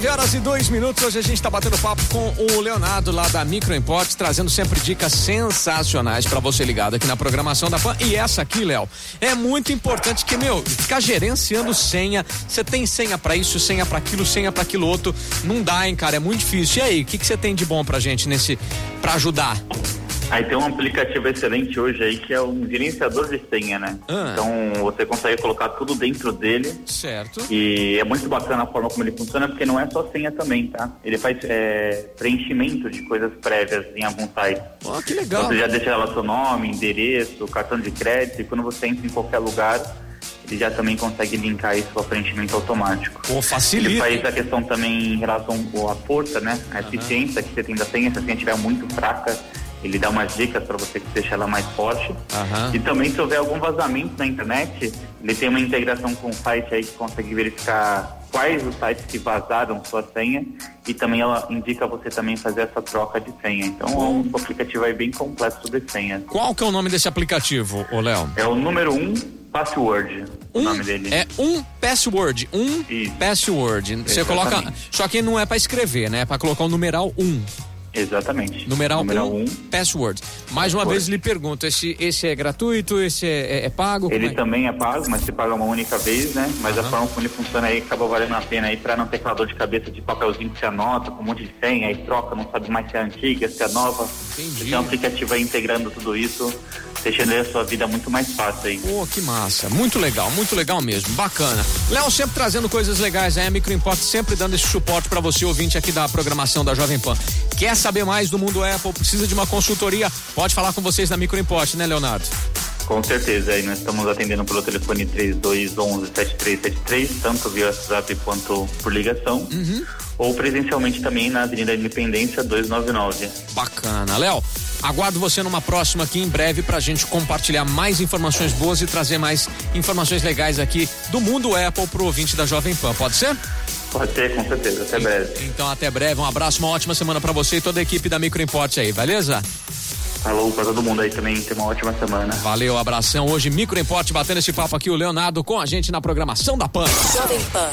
9h02. Hoje a gente está batendo papo com o Leonardo lá da Micro Import, trazendo sempre dicas sensacionais para você ligado aqui na programação da Pan. E essa aqui, Léo, é muito importante que, ficar gerenciando senha. Você tem senha para isso, senha para aquilo, senha para aquilo outro. Não dá, hein, cara? É muito difícil. E aí, o que você tem de bom pra gente pra ajudar? Aí tem um aplicativo excelente hoje aí que é um gerenciador de senha, né? Então você consegue colocar tudo dentro dele. Certo. E é muito bacana a forma como ele funciona, porque não é só senha também, tá? Ele faz preenchimento de coisas prévias em algum site. Oh, que legal. Você já deixa lá seu nome, endereço, cartão de crédito, e quando você entra em qualquer lugar, ele já também consegue linkar isso ao preenchimento automático. Pô, facilita. Ele faz a questão também em relação à força, né? A eficiência que você tem da senha, se a senha estiver muito fraca, ele dá umas dicas para você deixar ela mais forte. E também, se houver algum vazamento na internet, ele tem uma integração com o site aí que consegue verificar quais os sites que vazaram sua senha, e também ela indica você também fazer essa troca de senha. Então é um aplicativo aí bem completo sobre senha. Qual que é o nome desse aplicativo, Léo? É o número 1Password, o nome dele. É 1Password. Isso. Password. Você coloca, só que não é para escrever, né? É para colocar o numeral 1. Exatamente. Numeral 1, password. Mais uma vez lhe pergunto, esse é gratuito, esse é pago? Ele também é pago, mas você paga uma única vez, né? Mas a forma como ele funciona aí acaba valendo a pena aí pra não ter aquela dor de cabeça de papelzinho que você anota, com um monte de senha, aí troca, não sabe mais se é antiga, se é nova. Entendi. Você tem um aplicativo aí integrando tudo isso, deixando aí a sua vida muito mais fácil aí. Pô, que massa. Muito legal mesmo. Bacana. Léo sempre trazendo coisas legais aí, a Micro Import sempre dando esse suporte pra você, ouvinte aqui da programação da Jovem Pan. Quer saber mais do mundo Apple, precisa de uma consultoria, pode falar com vocês na Micro Import, né, Leonardo? Com certeza, aí nós estamos atendendo pelo telefone 3211-7373, tanto via WhatsApp quanto por ligação, ou presencialmente também na Avenida Independência 299. Bacana, Léo, aguardo você numa próxima aqui em breve pra gente compartilhar mais informações boas e trazer mais informações legais aqui do mundo Apple pro ouvinte da Jovem Pan, pode ser? Pode ser, com certeza. Até breve. Então, até breve. Um abraço, uma ótima semana pra você e toda a equipe da Micro Import aí, beleza? Alô, pra todo mundo aí também. Tem uma ótima semana. Valeu, abração. Hoje, Micro Import batendo esse papo aqui, o Leonardo com a gente na programação da Pan. Jovem Pan.